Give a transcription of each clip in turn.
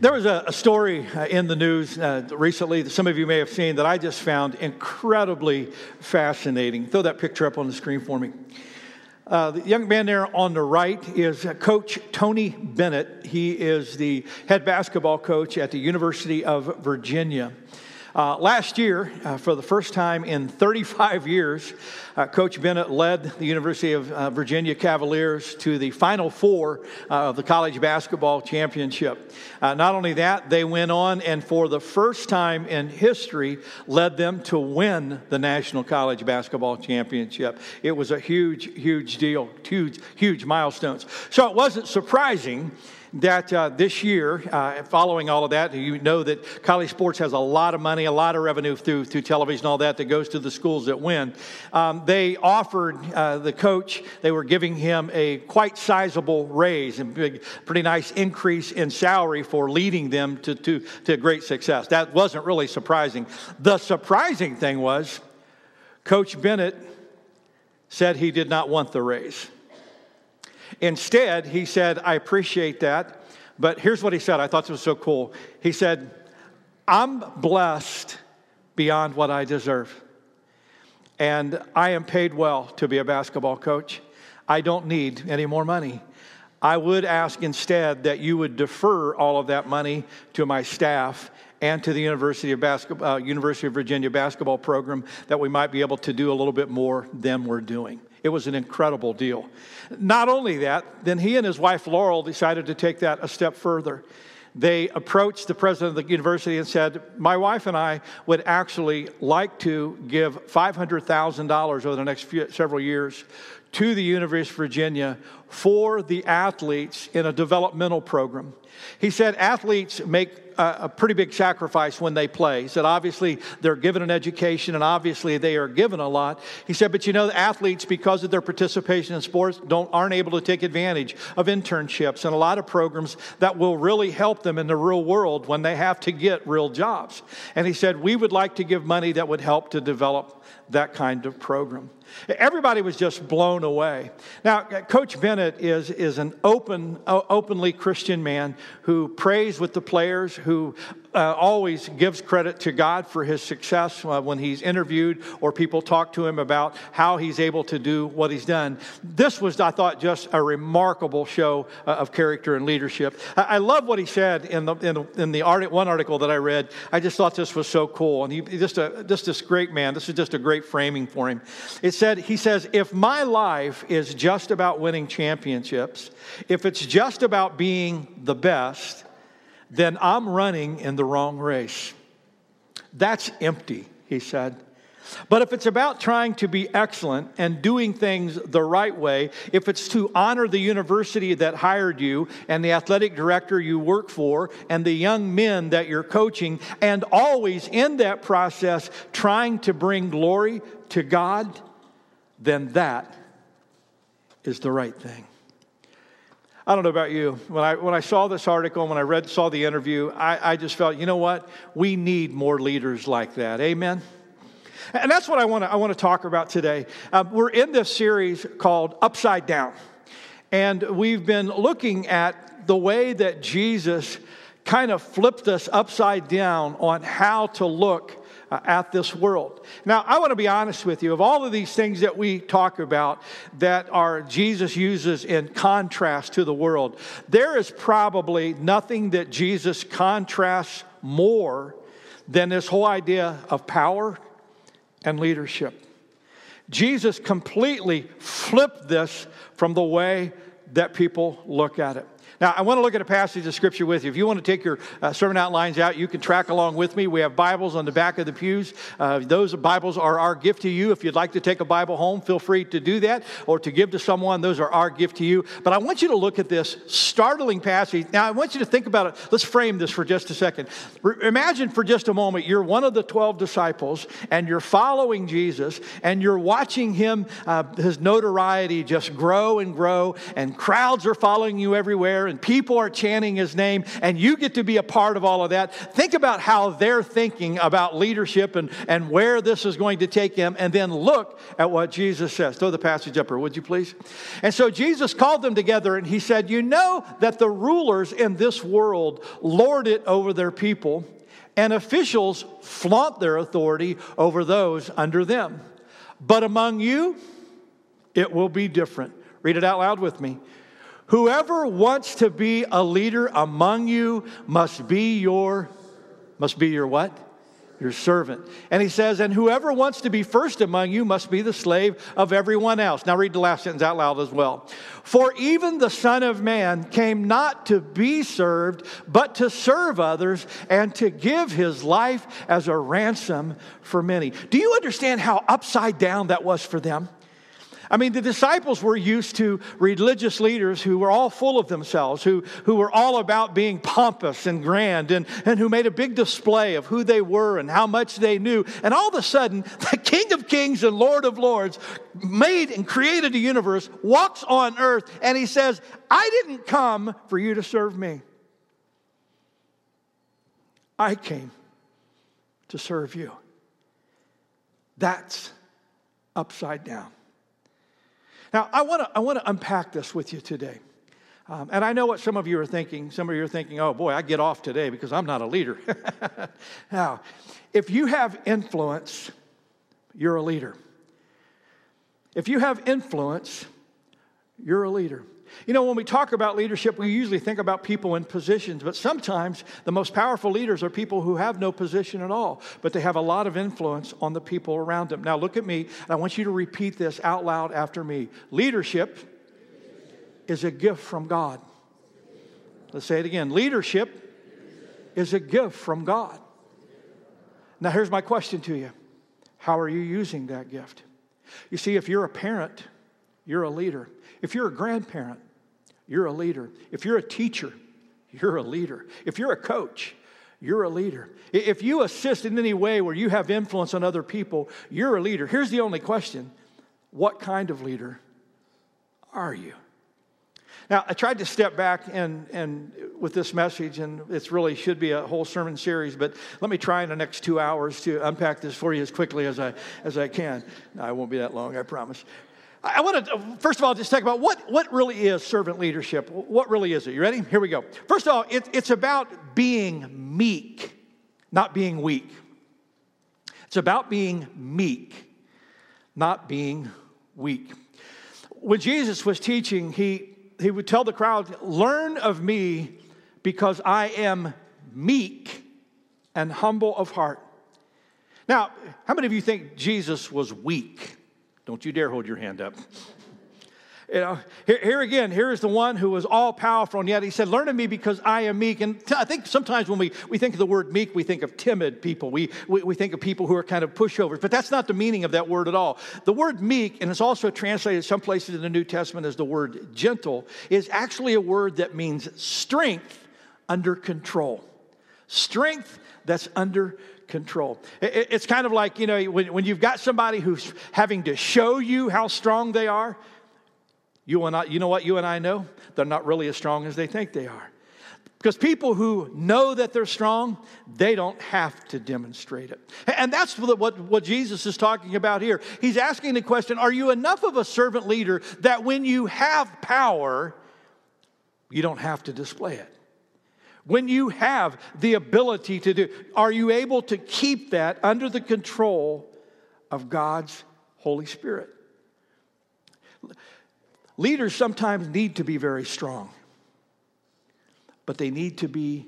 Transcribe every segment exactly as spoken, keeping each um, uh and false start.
There was a, a story uh, in the news uh, recently that some of you may have seen that I just found incredibly fascinating. Throw that picture up on the screen for me. Uh, the young man there on the right is Coach Tony Bennett. He is the head basketball coach at the University of Virginia. Uh, last year, uh, for the first time in thirty-five years, uh, Coach Bennett led the University of uh, Virginia Cavaliers to the Final Four uh, of the college basketball championship. Uh, not only that, they went on and for the first time in history led them to win the National College Basketball Championship. It was a huge, huge deal, huge, huge milestones. So it wasn't surprising that uh, this year, uh, following all of that, you know that college sports has a lot of money, a lot of revenue through through television, all that that goes to the schools that win. Um, they offered uh, the coach, they were giving him a quite sizable raise and big, pretty nice increase in salary for leading them to, to, to great success. That wasn't really surprising. The surprising thing was Coach Bennett said he did not want the raise. Instead, he said, I appreciate that, but here's what he said. I thought this was so cool. He said, I'm blessed beyond what I deserve, and I am paid well to be a basketball coach. I don't need any more money. I would ask instead that you would defer all of that money to my staff and to the University of, Basket- uh, University of Virginia basketball program, that we might be able to do a little bit more than we're doing. It was an incredible deal. Not only that, then he and his wife, Laurel, decided to take that a step further. They approached the president of the university and said, my wife and I would actually like to give five hundred thousand dollars over the next few, several years to the University of Virginia for the athletes in a developmental program. He said athletes make a, a pretty big sacrifice when they play. He said obviously they're given an education and obviously they are given a lot. He said, but you know, the athletes, because of their participation in sports, don't aren't able to take advantage of internships and a lot of programs that will really help them in the real world when they have to get real jobs. And he said, we would like to give money that would help to develop that kind of program. Everybody was just blown away. Now, Coach Bennett is, is an open, openly Christian man who prays with the players, who uh, always gives credit to God for his success uh, when he's interviewed or people talk to him about how he's able to do what he's done. This was, I thought, just a remarkable show uh, of character and leadership. I, I love what he said in the in, in the art, one article that I read. I just thought this was so cool. And he just a just this great man. This is just a great framing for him. It said, he says, if my life is just about winning championships, if it's just about being the best, then I'm running in the wrong race. That's empty, he said. But if it's about trying to be excellent and doing things the right way, if it's to honor the university that hired you and the athletic director you work for and the young men that you're coaching, and always in that process trying to bring glory to God, then that is the right thing. I don't know about you. When I when I saw this article, when I read saw the interview, I, I just felt, you know what? We need more leaders like that. Amen? And that's what I want to I want to talk about today. Uh, we're in this series called Upside Down. And we've been looking at the way that Jesus kind of flipped us upside down on how to look Uh, at this world. Now, I want to be honest with you. Of all of these things that we talk about that our Jesus uses in contrast to the world, there is probably nothing that Jesus contrasts more than this whole idea of power and leadership. Jesus completely flipped this from the way that people look at it. Now, I want to look at a passage of Scripture with you. If you want to take your uh, sermon outlines out, you can track along with me. We have Bibles on the back of the pews. Uh, those Bibles are our gift to you. If you'd like to take a Bible home, feel free to do that or to give to someone. Those are our gift to you. But I want you to look at this startling passage. Now, I want you to think about it. Let's frame this for just a second. Re- imagine for just a moment you're one of the twelve disciples, and you're following Jesus, and you're watching him, uh, his notoriety just grow and grow, and crowds are following you everywhere. there and people are chanting his name and you get to be a part of all of that. Think about how they're thinking about leadership and, and where this is going to take them, and then look at what Jesus says. Throw the passage up here, would you please? And so Jesus called them together and he said, you know that the rulers in this world lord it over their people, and officials flaunt their authority over those under them. But among you, it will be different. Read it out loud with me. Whoever wants to be a leader among you must be your, must be your what? Your servant. And he says, and whoever wants to be first among you must be the slave of everyone else. Now read the last sentence out loud as well. For even the Son of Man came not to be served, but to serve others and to give his life as a ransom for many. Do you understand how upside down that was for them? I mean, the disciples were used to religious leaders who were all full of themselves, who, who were all about being pompous and grand, and, and who made a big display of who they were and how much they knew. And all of a sudden, the King of Kings and Lord of Lords made and created a universe, walks on earth, and he says, I didn't come for you to serve me. I came to serve you. That's upside down. Now, I want to I want to unpack this with you today. Um, and I know what some of you are thinking. Some of you are thinking, oh, boy, I get off today because I'm not a leader. Now, if you have influence, you're a leader. If you have influence, you're a leader. You know, when we talk about leadership, we usually think about people in positions, but sometimes the most powerful leaders are people who have no position at all, but they have a lot of influence on the people around them. Now look at me, and I want you to repeat this out loud after me. Leadership is a gift from God. Let's say it again. Leadership is a gift from God. Now here's my question to you. How are you using that gift? You see, if you're a parent, you're a leader. If you're a grandparent, you're a leader. If you're a teacher, you're a leader. If you're a coach, you're a leader. If you assist in any way where you have influence on other people, you're a leader. Here's the only question. What kind of leader are you? Now, I tried to step back and, and with this message, and it really should be a whole sermon series, but let me try in the next two hours to unpack this for you as quickly as I, as I can. No, I won't be that long, I promise. I want to, first of all, just talk about what, what really is servant leadership. What really is it? You ready? Here we go. First of all, it, it's about being meek, not being weak. It's about being meek, not being weak. When Jesus was teaching, he, he would tell the crowd, learn of me because I am meek and humble of heart. Now, how many of you think Jesus was weak? Don't you dare hold your hand up. You know, here, here again, here is the one who was all-powerful, and yet he said, learn of me because I am meek. And t- I think sometimes when we, we think of the word meek, we think of timid people. We, we we think of people who are kind of pushovers, but that's not the meaning of that word at all. The word meek, and it's also translated some places in the New Testament as the word gentle, is actually a word that means strength under control. Strength that's under control. Control. It's kind of like, you know, when you've got somebody who's having to show you how strong they are, you and I, you know what you and I know? They're not really as strong as they think they are. Because people who know that they're strong, they don't have to demonstrate it. And that's what, what Jesus is talking about here. He's asking the question, are you enough of a servant leader that when you have power, you don't have to display it? When you have the ability to do, are you able to keep that under the control of God's Holy Spirit? Leaders sometimes need to be very strong, but they need to be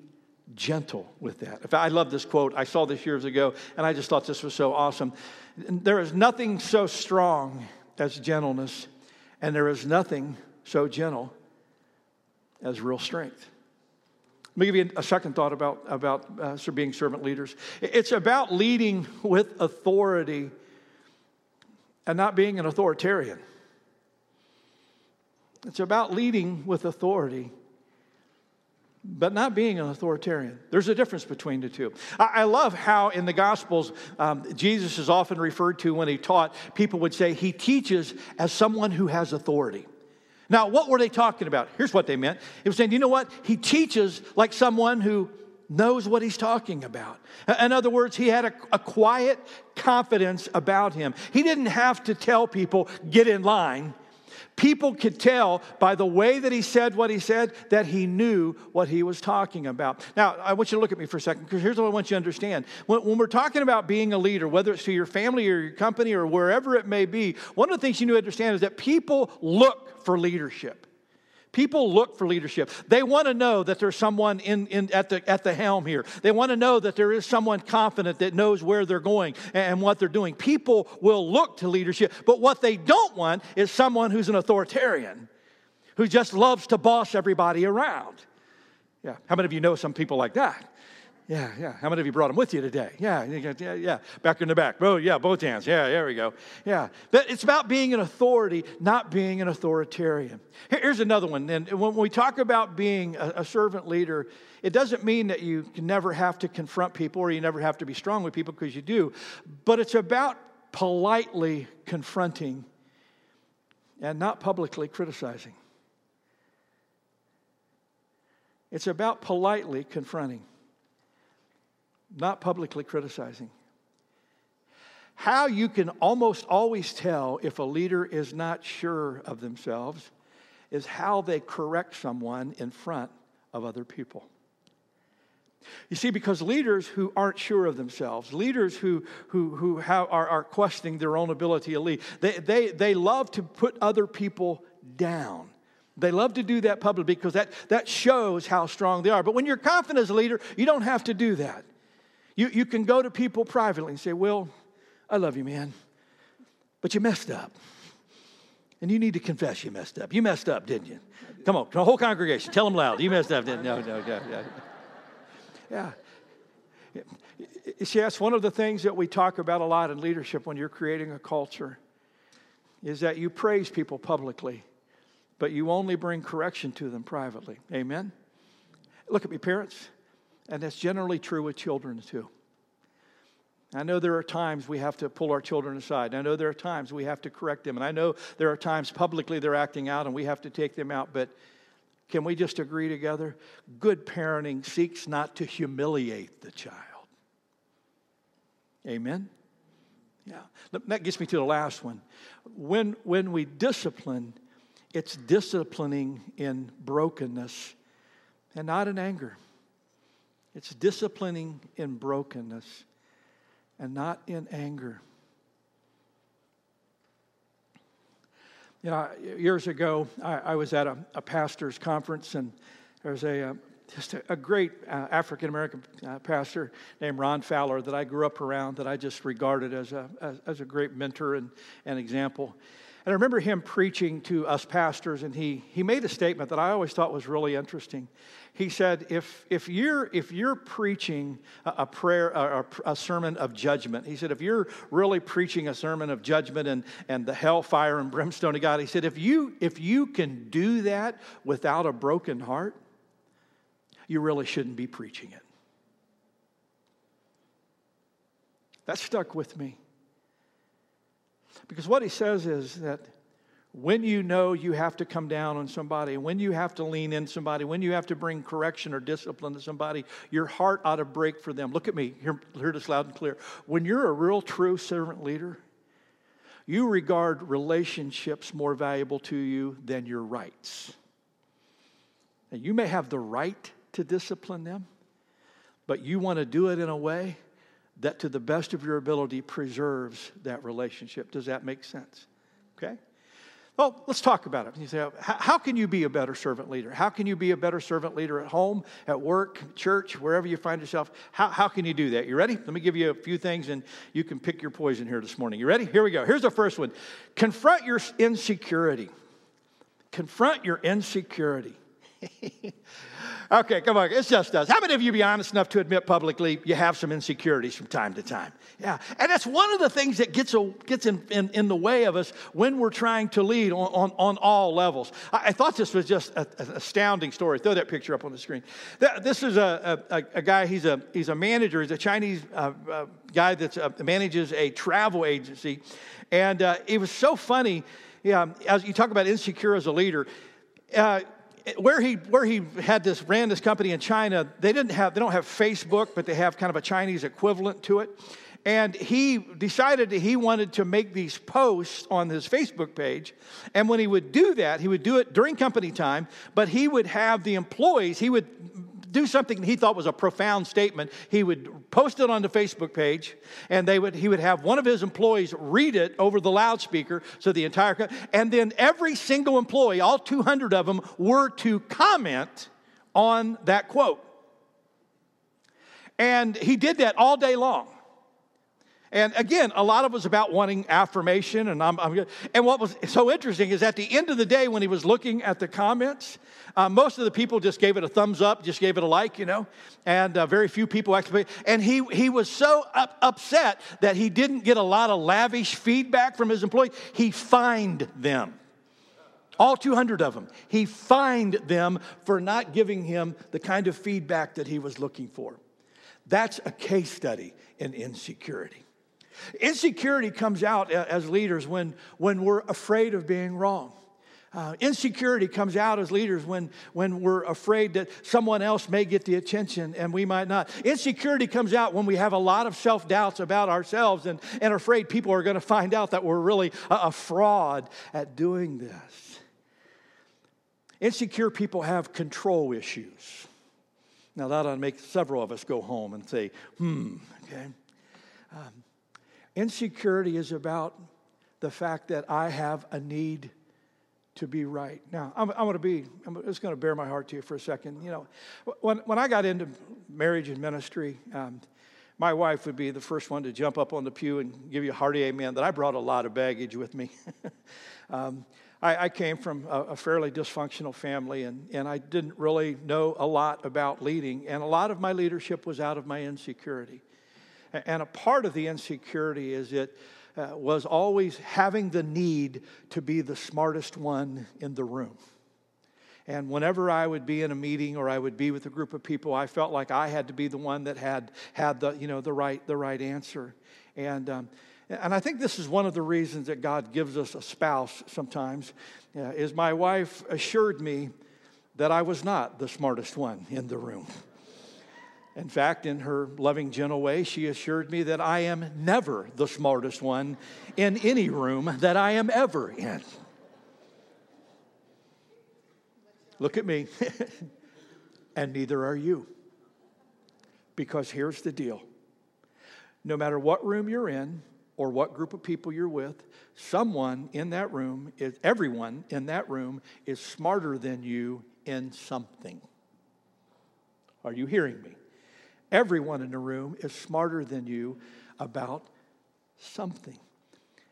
gentle with that. In fact, I love this quote. I saw this years ago, and I just thought this was so awesome. There is nothing so strong as gentleness, and there is nothing so gentle as real strength. Let me give you a second thought about, about uh, being servant leaders. It's about leading with authority and not being an authoritarian. It's about leading with authority, but not being an authoritarian. There's a difference between the two. I, I love how in the Gospels, um, Jesus is often referred to when he taught, people would say he teaches as someone who has authority. Now, what were they talking about? Here's what they meant. It was saying, you know what? He teaches like someone who knows what he's talking about. In other words, he had a, a quiet confidence about him. He didn't have to tell people, get in line. People could tell by the way that he said what he said that he knew what he was talking about. Now, I want you to look at me for a second, because here's what I want you to understand. When, when we're talking about being a leader, whether it's to your family or your company or wherever it may be, one of the things you need to understand is that people look for leadership. People look for leadership. They want to know that there's someone in, in at the at the helm here. They want to know that there is someone confident that knows where they're going and what they're doing. People will look to leadership, but what they don't want is someone who's an authoritarian, who just loves to boss everybody around. Yeah, how many of you know some people like that? Yeah, yeah. How many of you brought them with you today? Yeah, yeah, yeah. Back in the back. Oh, yeah, both hands. Yeah, there we go. Yeah. But it's about being an authority, not being an authoritarian. Here's another one. And when we talk about being a servant leader, it doesn't mean that you can never have to confront people or you never have to be strong with people, because you do. But it's about politely confronting and not publicly criticizing. It's about politely confronting. Not publicly criticizing. How you can almost always tell if a leader is not sure of themselves is how they correct someone in front of other people. You see, because leaders who aren't sure of themselves, leaders who who who have, are, are questioning their own ability to lead, they, they, they love to put other people down. They love to do that publicly because that, that shows how strong they are. But when you're confident as a leader, you don't have to do that. You, you can go to people privately and say, Will, I love you, man, but you messed up. And you need to confess you messed up. You messed up, didn't you? Come on, the whole congregation, tell them loud. You messed up, didn't you? No, no, no, no. Yeah. You see, that's one of the things that we talk about a lot in leadership when you're creating a culture, is that you praise people publicly, but you only bring correction to them privately. Amen? Look at me, parents. And that's generally true with children, too. I know there are times we have to pull our children aside. I know there are times we have to correct them. And I know there are times publicly they're acting out and we have to take them out. But can we just agree together? Good parenting seeks not to humiliate the child. Amen? Yeah. That gets me to the last one. When, when we discipline, it's disciplining in brokenness and not in anger. It's disciplining in brokenness and not in anger. You know, years ago, I, I was at a, a pastor's conference, and there was a, uh, just a, a great uh, African-American uh, pastor named Ron Fowler that I grew up around, that I just regarded as a, as, as a great mentor and, and example. And I remember him preaching to us pastors, and he, he made a statement that I always thought was really interesting. He said, if, if, you're, if you're preaching a prayer, a, a sermon of judgment, he said, if you're really preaching a sermon of judgment and, and the hellfire and brimstone of God, he said, if you, if you can do that without a broken heart, you really shouldn't be preaching it. That stuck with me. Because what he says is that when you know you have to come down on somebody, when you have to lean in somebody, when you have to bring correction or discipline to somebody, your heart ought to break for them. Look at me. Hear, hear this loud and clear. When you're a real, true servant leader, you regard relationships more valuable to you than your rights. Now, you may have the right to discipline them, but you want to do it in a way that to the best of your ability preserves that relationship. Does that make sense? Okay? Well, let's talk about it. You say, how can you be a better servant leader? How can you be a better servant leader at home, at work, church, wherever you find yourself? How, how can you do that? You ready? Let me give you a few things and you can pick your poison here this morning. You ready? Here we go. Here's the first one. Confront your insecurity. Confront your insecurity. Okay, come on. It's just us. How many of you be honest enough to admit publicly you have some insecurities from time to time? Yeah. And that's one of the things that gets a, gets in, in, in the way of us when we're trying to lead on, on, on all levels. I, I thought this was just a, an astounding story. Throw that picture up on the screen. That, this is a, a, a guy, he's a, he's a manager. He's a Chinese uh, uh, guy that uh, manages a travel agency. And uh, it was so funny. Yeah, as you talk about insecure as a leader, uh, where he where he had this ran this company in China, they didn't have they don't have Facebook, but they have kind of a Chinese equivalent to it. And he decided that he wanted to make these posts on his Facebook page. And when he would do that, he would do it during company time, but he would have the employees, he would do something he thought was a profound statement. He would post it on the Facebook page, and they would he would have one of his employees read it over the loudspeaker, so the entire, and then every single employee, all two hundred of them, were to comment on that quote. And he did that all day long. And again, a lot of it was about wanting affirmation, and I'm, I'm and what was so interesting is at the end of the day, when he was looking at the comments, uh, most of the people just gave it a thumbs up, just gave it a like, you know, and uh, very few people actually. And he he was so up, upset that he didn't get a lot of lavish feedback from his employees. He fined them, all two hundred of them. He fined them for not giving him the kind of feedback that he was looking for. That's a case study in insecurity. Insecurity comes out as leaders when, when we're afraid of being wrong. Uh, insecurity comes out as leaders when, when we're afraid that someone else may get the attention and we might not. Insecurity comes out when we have a lot of self-doubts about ourselves and, and afraid people are going to find out that we're really a, a fraud at doing this. Insecure people have control issues. Now, that ought to make several of us go home and say, hmm, okay. Um, Insecurity is about the fact that I have a need to be right. Now, I'm, I'm going to be, I'm just going to bare my heart to you for a second. You know, when, when I got into marriage and ministry, um, my wife would be the first one to jump up on the pew and give you a hearty amen that I brought a lot of baggage with me. um, I, I came from a, a fairly dysfunctional family, and, and I didn't really know a lot about leading, and a lot of my leadership was out of my insecurity. And a part of the insecurity is it uh, was always having the need to be the smartest one in the room. And whenever I would be in a meeting or I would be with a group of people, I felt like I had to be the one that had had the you know the right the right answer. And um, and I think this is one of the reasons that God gives us a spouse sometimes. Uh, is my wife assured me that I was not the smartest one in the room. In fact, in her loving, gentle way, she assured me that I am never the smartest one in any room that I am ever in. Look at me. And neither are you. Because here's the deal. No matter what room you're in or what group of people you're with, someone in that room, is, everyone in that room is smarter than you in something. Are you hearing me? Everyone in the room is smarter than you about something.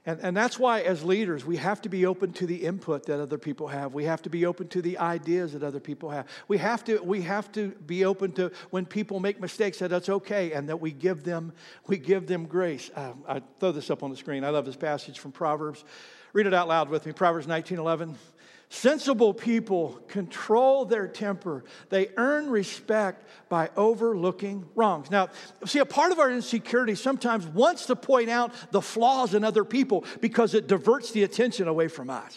And, and that's why as leaders, we have to be open to the input that other people have. We have to be open to the ideas that other people have. We have to, we have to be open to when people make mistakes that that's okay and that we give them, we give them grace. Uh, I throw this up on the screen. I love this passage from Proverbs. Read it out loud with me. Proverbs nineteen eleven. Sensible people control their temper. They earn respect by overlooking wrongs. Now, see, a part of our insecurity sometimes wants to point out the flaws in other people because it diverts the attention away from us.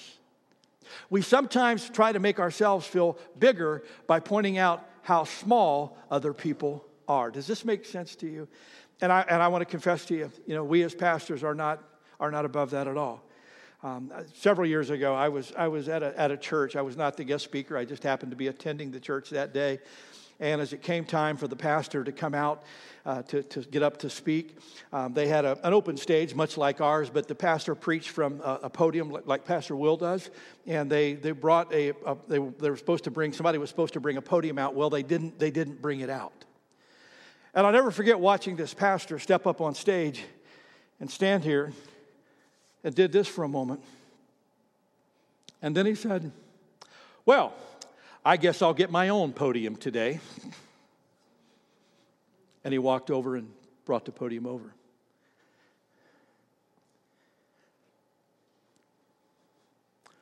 We sometimes try to make ourselves feel bigger by pointing out how small other people are. Does this make sense to you? And I and I want to confess to you, you know, we as pastors are not are not above that at all. Um, several years ago, I was I was at a, at a church. I was not the guest speaker. I just happened to be attending the church that day. And as it came time for the pastor to come out uh, to, to get up to speak, um, they had a, an open stage, much like ours, but the pastor preached from a, a podium like, like Pastor Will does. And they they brought a, a they, they were supposed to bring somebody was supposed to bring a podium out. Well, they didn't they didn't bring it out. And I'll never forget watching this pastor step up on stage and stand here. And did this for a moment. And then he said, well, I guess I'll get my own podium today. And he walked over and brought the podium over.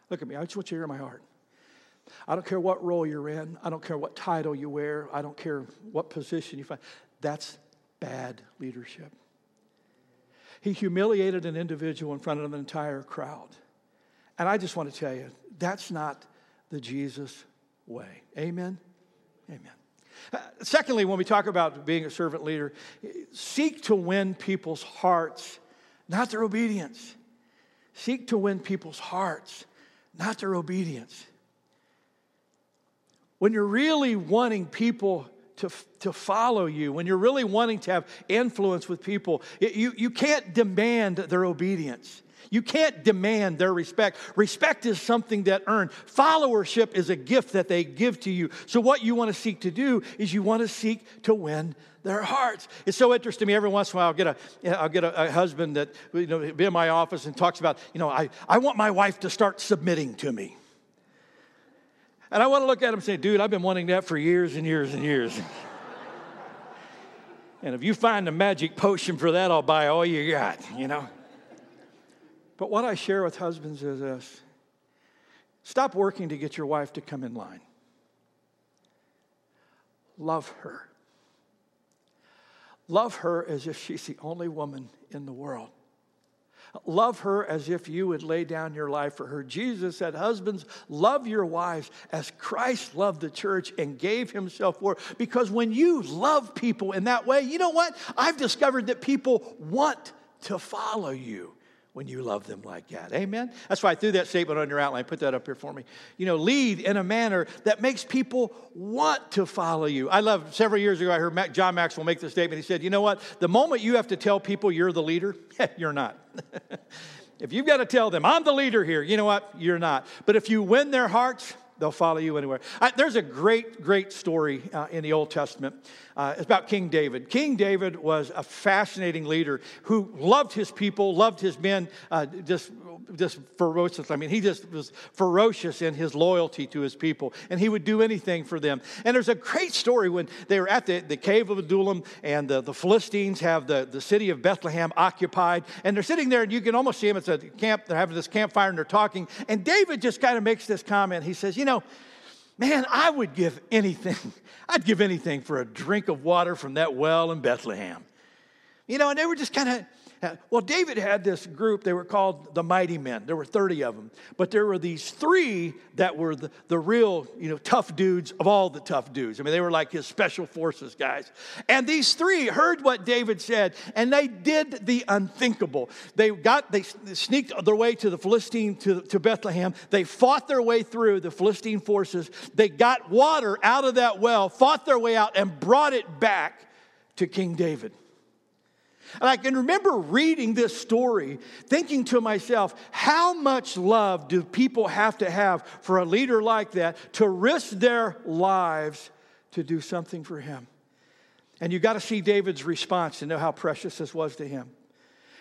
Look at me. I just want you to hear my heart. I don't care what role you're in. I don't care what title you wear. I don't care what position you find. That's bad leadership. He humiliated an individual in front of an entire crowd. And I just want to tell you, that's not the Jesus way. Amen? Amen. Uh, secondly, when we talk about being a servant leader, seek to win people's hearts, not their obedience. Seek to win people's hearts, not their obedience. When you're really wanting people to, to follow you, when you're really wanting to have influence with people, you, you can't demand their obedience. You can't demand their respect. Respect is something that earned. Followership is a gift that they give to you. So what you want to seek to do is you want to seek to win their hearts. It's so interesting to me. Every once in a while, I'll get a, I'll get a, a husband that, you know, he'll be in my office and talks about, you know, I, I want my wife to start submitting to me. And I want to look at him and say, dude, I've been wanting that for years and years and years. And if you find the magic potion for that, I'll buy all you got, you know. But what I share with husbands is this. Stop working to get your wife to come in line. Love her. Love her as if she's the only woman in the world. Love her as if you would lay down your life for her. Jesus said, husbands, love your wives as Christ loved the church and gave himself for her. Because when you love people in that way, you know what? I've discovered that people want to follow you when you love them like that. Amen? That's why I threw that statement on your outline. Put that up here for me. You know, lead in a manner that makes people want to follow you. I love, several years ago, I heard John Maxwell make this statement. He said, you know what? The moment you have to tell people you're the leader, you're not. If you've got to tell them, I'm the leader here, you know what? You're not. But if you win their hearts, they'll follow you anywhere. I, there's a great, great story uh, in the Old Testament. Uh, it's about King David. King David was a fascinating leader who loved his people, loved his men, uh, just, just ferocious. I mean, he just was ferocious in his loyalty to his people, and he would do anything for them. And there's a great story when they were at the, the cave of Adullam, and the, the Philistines have the, the city of Bethlehem occupied, and they're sitting there, and you can almost see them. It's a camp. They're having this campfire, and they're talking. And David just kind of makes this comment. He says, you know, You know, man, I would give anything. I'd give anything for a drink of water from that well in Bethlehem. You know, and they were just kind of, well, David had this group. They were called the Mighty Men. There were thirty of them. But there were these three that were the, the real, you know, tough dudes of all the tough dudes. I mean, they were like his special forces guys. And these three heard what David said, and they did the unthinkable. They got, they sneaked their way to the Philistine, to, to Bethlehem. They fought their way through the Philistine forces. They got water out of that well, fought their way out, and brought it back to King David. And I can remember reading this story, thinking to myself, how much love do people have to have for a leader like that to risk their lives to do something for him? And you got to see David's response to know how precious this was to him.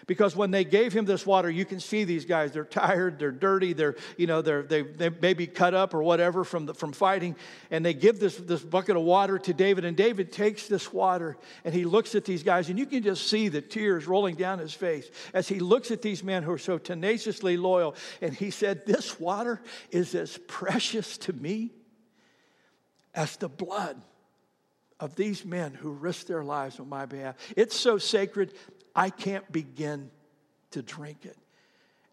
Because when they gave him this water, you can see these guys, they're tired, they're dirty, they're, you know, they're, they they may be cut up or whatever from the, from fighting. And they give this, this bucket of water to David, and David takes this water and he looks at these guys, and you can just see the tears rolling down his face as he looks at these men who are so tenaciously loyal. And he said, this water is as precious to me as the blood of these men who risked their lives on my behalf. It's so sacred, I can't begin to drink it.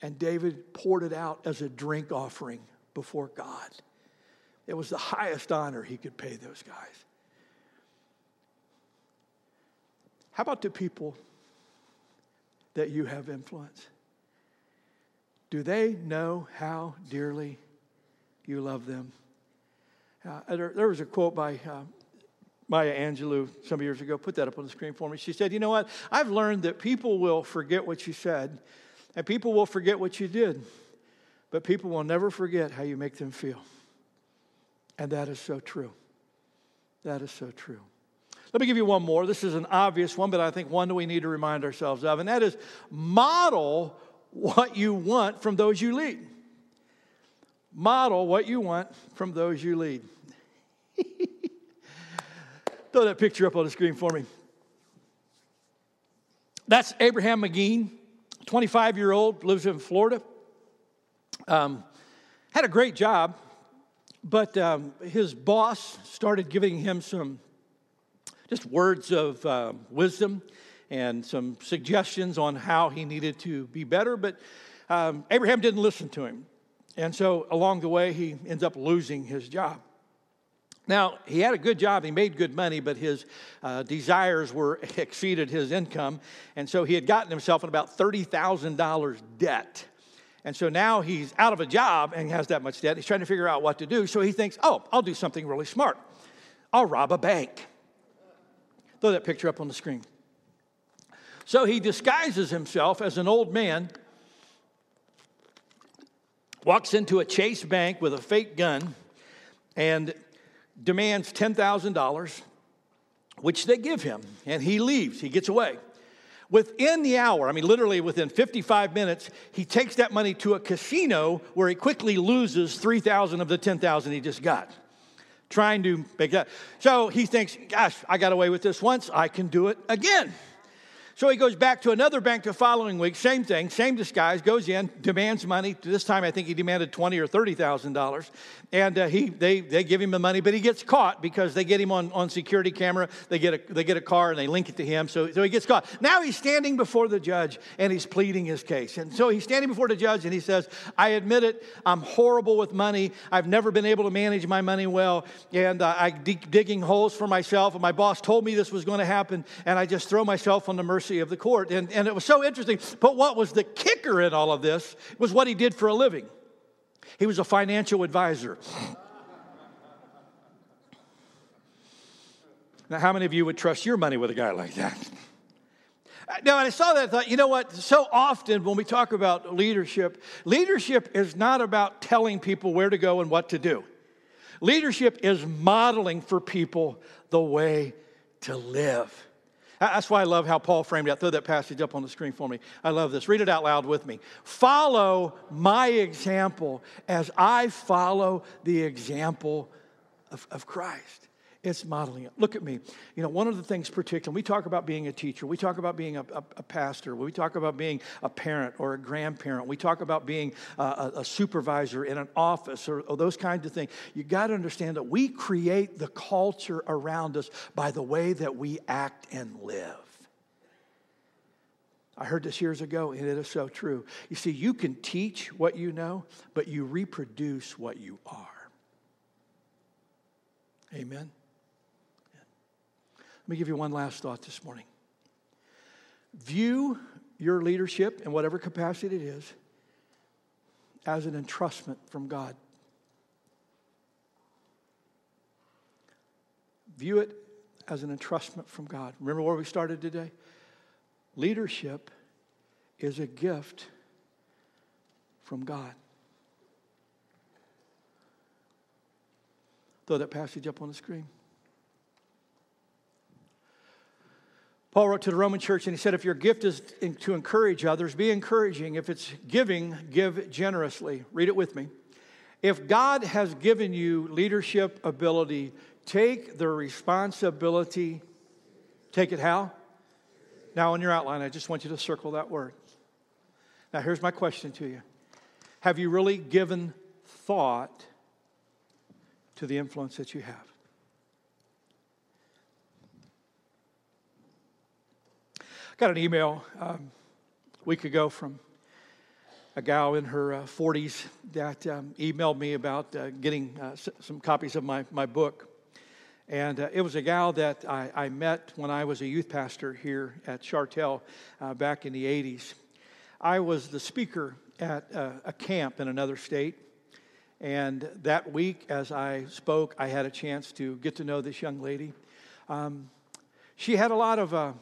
And David poured it out as a drink offering before God. It was the highest honor he could pay those guys. How about the people that you have influence? Do they know how dearly you love them? Uh, there, there was a quote by Uh, Maya Angelou some years ago. Put that up on the screen for me. She said, you know what? I've learned that people will forget what you said, and people will forget what you did, but people will never forget how you make them feel. And that is so true. That is so true. Let me give you one more. This is an obvious one, but I think one that we need to remind ourselves of, and that is model what you want from those you lead. Model what you want from those you lead. Throw that picture up on the screen for me. That's Abraham McGee, twenty-five-year-old, lives in Florida. Um, had a great job, but um, his boss started giving him some just words of uh, wisdom and some suggestions on how he needed to be better, but um, Abraham didn't listen to him. And so along the way, he ends up losing his job. Now, he had a good job, he made good money, but his uh, desires were exceeded his income, and so he had gotten himself in about thirty thousand dollars debt. And so now he's out of a job and has that much debt. He's trying to figure out what to do, so he thinks, oh, I'll do something really smart. I'll rob a bank. Throw that picture up on the screen. So he disguises himself as an old man, walks into a Chase bank with a fake gun, and demands ten thousand dollars, which they give him, and he leaves. He gets away. Within the hour, I mean, literally within fifty-five minutes, he takes that money to a casino where he quickly loses three thousand dollars of the ten thousand dollars he just got, trying to make that. So he thinks, gosh, I got away with this once. I can do it again. So he goes back to another bank the following week, same thing, same disguise, goes in, demands money. This time I think he demanded twenty thousand dollars or thirty thousand dollars, and uh, he they they give him the money, but he gets caught because they get him on, on security camera. They get a they get a car and they link it to him, so, so he gets caught. Now he's standing before the judge and he's pleading his case. And so he's standing before the judge and he says, I admit it, I'm horrible with money. I've never been able to manage my money well, and uh, I'm de- digging holes for myself, and my boss told me this was going to happen, and I just throw myself on the mercy of the court. And, and it was so interesting. But what was the kicker in all of this was what he did for a living. He was a financial advisor. Now, how many of you would trust your money with a guy like that? Now, and I saw that and thought, you know what? So often when we talk about leadership, leadership is not about telling people where to go and what to do. Leadership is modeling for people the way to live. That's why I love how Paul framed it. Throw that passage up on the screen for me. I love this. Read it out loud with me. Follow my example as I follow the example of, of Christ. It's modeling it. Look at me. You know, one of the things particularly, we talk about being a teacher. We talk about being a, a, a pastor. We talk about being a parent or a grandparent. We talk about being a, a supervisor in an office or, or those kinds of things. You got to understand that we create the culture around us by the way that we act and live. I heard this years ago, and it is so true. You see, you can teach what you know, but you reproduce what you are. Amen. Let me give you one last thought this morning. View your leadership in whatever capacity it is as an entrustment from God. View it as an entrustment from God. Remember where we started today? Leadership is a gift from God. Throw that passage up on the screen. Paul wrote to the Roman church and he said, if your gift is to encourage others, be encouraging. If it's giving, give generously. Read it with me. If God has given you leadership ability, take the responsibility. Take it how? Now on your outline, I just want you to circle that word. Now here's my question to you. Have you really given thought to the influence that you have? Got an email um, a week ago from a gal in her uh, forties that um, emailed me about uh, getting uh, s- some copies of my, my book. And uh, it was a gal that I, I met when I was a youth pastor here at Chartel uh, back in the eighties. I was the speaker at uh, a camp in another state. And that week as I spoke, I had a chance to get to know this young lady. Um, she had a lot of... Uh,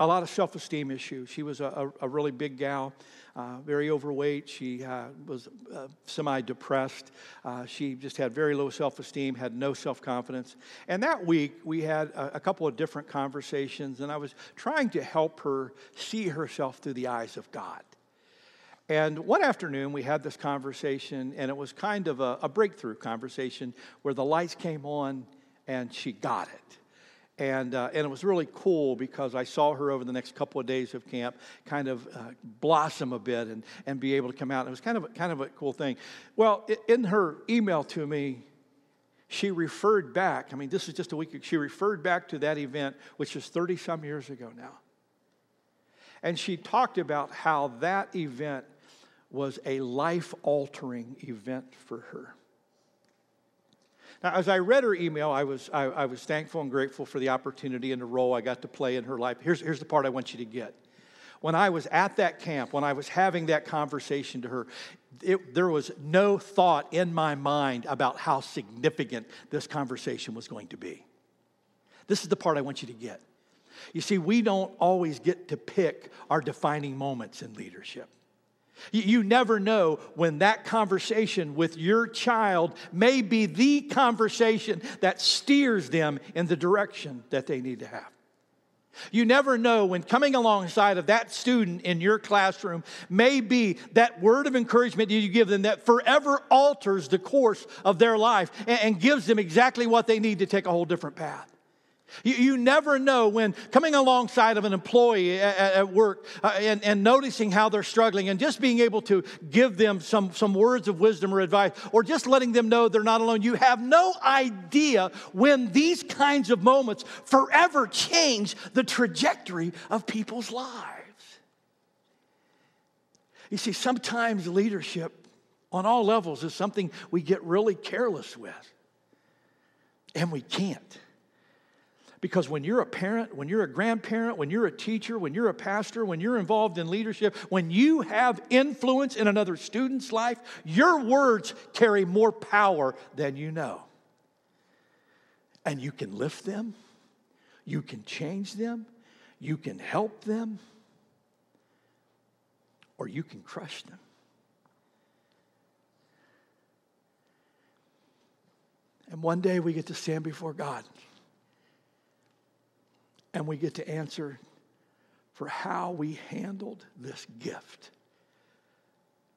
A lot of self-esteem issues. She was a, a really big gal, uh, very overweight. She uh, was uh, semi-depressed. Uh, she just had very low self-esteem, had no self-confidence. And that week, we had a, a couple of different conversations, and I was trying to help her see herself through the eyes of God. And one afternoon, we had this conversation, and it was kind of a, a breakthrough conversation where the lights came on and she got it. And uh, and it was really cool because I saw her over the next couple of days of camp kind of uh, blossom a bit and, and be able to come out. And it was kind of, kind of a cool thing. Well, in her email to me, she referred back. I mean, this is just a week ago. She referred back to that event, which is thirty-some years ago now. And she talked about how that event was a life-altering event for her. Now, as I read her email, I was I, I was thankful and grateful for the opportunity and the role I got to play in her life. Here's, here's the part I want you to get. When I was at that camp, when I was having that conversation to her, it, there was no thought in my mind about how significant this conversation was going to be. This is the part I want you to get. You see, we don't always get to pick our defining moments in leadership. You never know when that conversation with your child may be the conversation that steers them in the direction that they need to have. You never know when coming alongside of that student in your classroom may be that word of encouragement that you give them that forever alters the course of their life and gives them exactly what they need to take a whole different path. You, you never know when coming alongside of an employee at, at work uh, and, and noticing how they're struggling and just being able to give them some, some words of wisdom or advice or just letting them know they're not alone. You have no idea when these kinds of moments forever change the trajectory of people's lives. You see, sometimes leadership on all levels is something we get really careless with, and we can't. Because when you're a parent, when you're a grandparent, when you're a teacher, when you're a pastor, when you're involved in leadership, when you have influence in another student's life, your words carry more power than you know. And you can lift them. You can change them. You can help them. Or you can crush them. And one day we get to stand before God. And we get to answer for how we handled this gift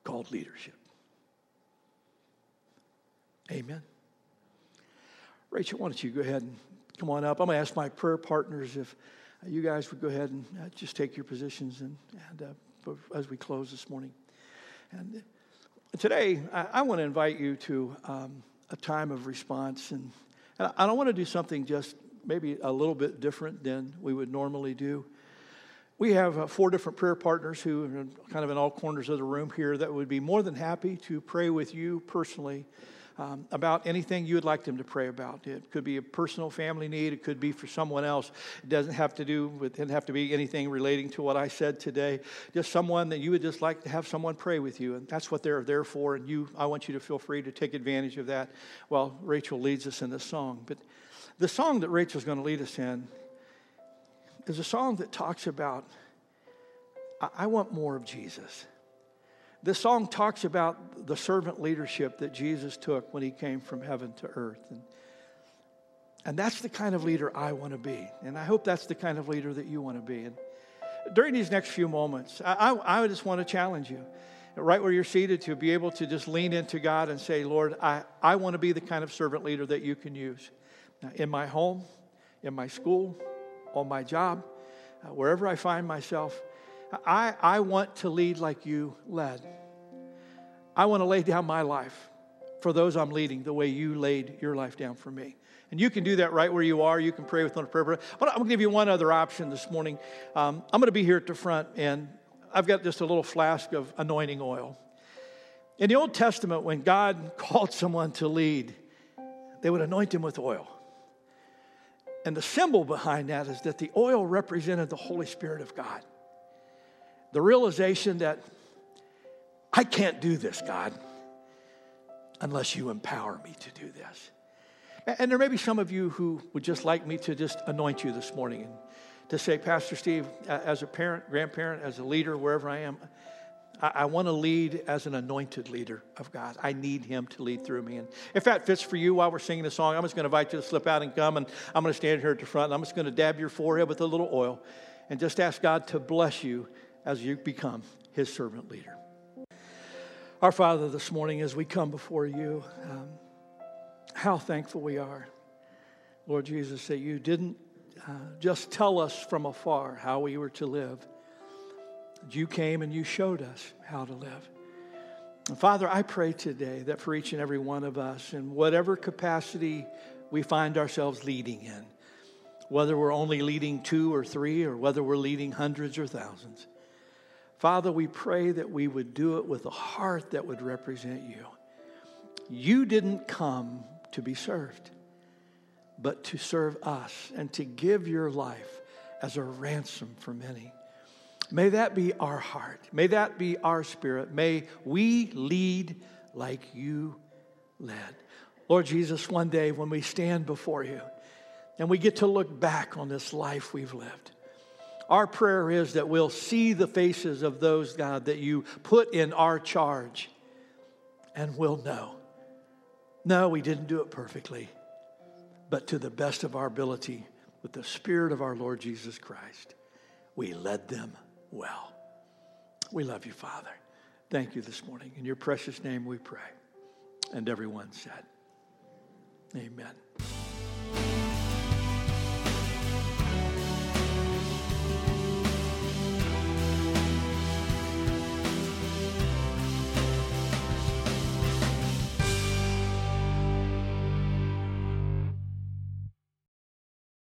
called leadership. Amen. Rachel, why don't you go ahead and come on up? I'm going to ask my prayer partners if you guys would go ahead and just take your positions and, and uh, as we close this morning. And today, I, I want to invite you to um, a time of response. And, and I don't want to do something just maybe a little bit different than we would normally do. We have uh, four different prayer partners who are kind of in all corners of the room here that would be more than happy to pray with you personally um, about anything you would like them to pray about. It could be a personal family need. It could be for someone else. It doesn't have to do with, it doesn't have to be anything relating to what I said today. Just someone that you would just like to have someone pray with you, and that's what they're there for, and you, I want you to feel free to take advantage of that while Rachel leads us in this song. But the song that Rachel's going to lead us in is a song that talks about, I want more of Jesus. This song talks about the servant leadership that Jesus took when he came from heaven to earth. And, and that's the kind of leader I want to be. And I hope that's the kind of leader that you want to be. And during these next few moments, I, I, I just want to challenge you, right where you're seated, to be able to just lean into God and say, Lord, I, I want to be the kind of servant leader that you can use. In my home, in my school, on my job, wherever I find myself, I, I want to lead like you led. I want to lay down my life for those I'm leading the way you laid your life down for me. And you can do that right where you are. You can pray with one prayer. But I'm going to give you one other option this morning. Um, I'm going to be here at the front, and I've got just a little flask of anointing oil. In the Old Testament, when God called someone to lead, they would anoint him with oil. And the symbol behind that is that the oil represented the Holy Spirit of God. The realization that I can't do this, God, unless you empower me to do this. And there may be some of you who would just like me to just anoint you this morning and to say, Pastor Steve, as a parent, grandparent, as a leader, wherever I am, I want to lead as an anointed leader of God. I need him to lead through me. And if that fits for you while we're singing the song, I'm just going to invite you to slip out and come. And I'm going to stand here at the front. And I'm just going to dab your forehead with a little oil and just ask God to bless you as you become his servant leader. Our Father, this morning as we come before you, um, how thankful we are Lord Jesus, that you didn't uh, just tell us from afar how we were to live. You came and you showed us how to live. And Father, I pray today that for each and every one of us, in whatever capacity we find ourselves leading in, whether we're only leading two or three or whether we're leading hundreds or thousands, Father, we pray that we would do it with a heart that would represent you. You didn't come to be served, but to serve us and to give your life as a ransom for many. May that be our heart. May that be our spirit. May we lead like you led. Lord Jesus, one day when we stand before you and we get to look back on this life we've lived, our prayer is that we'll see the faces of those, God, that you put in our charge, and we'll know, no, we didn't do it perfectly, but to the best of our ability, with the Spirit of our Lord Jesus Christ, we led them well. We love you, Father. Thank you this morning. In your precious name we pray. And everyone said, amen.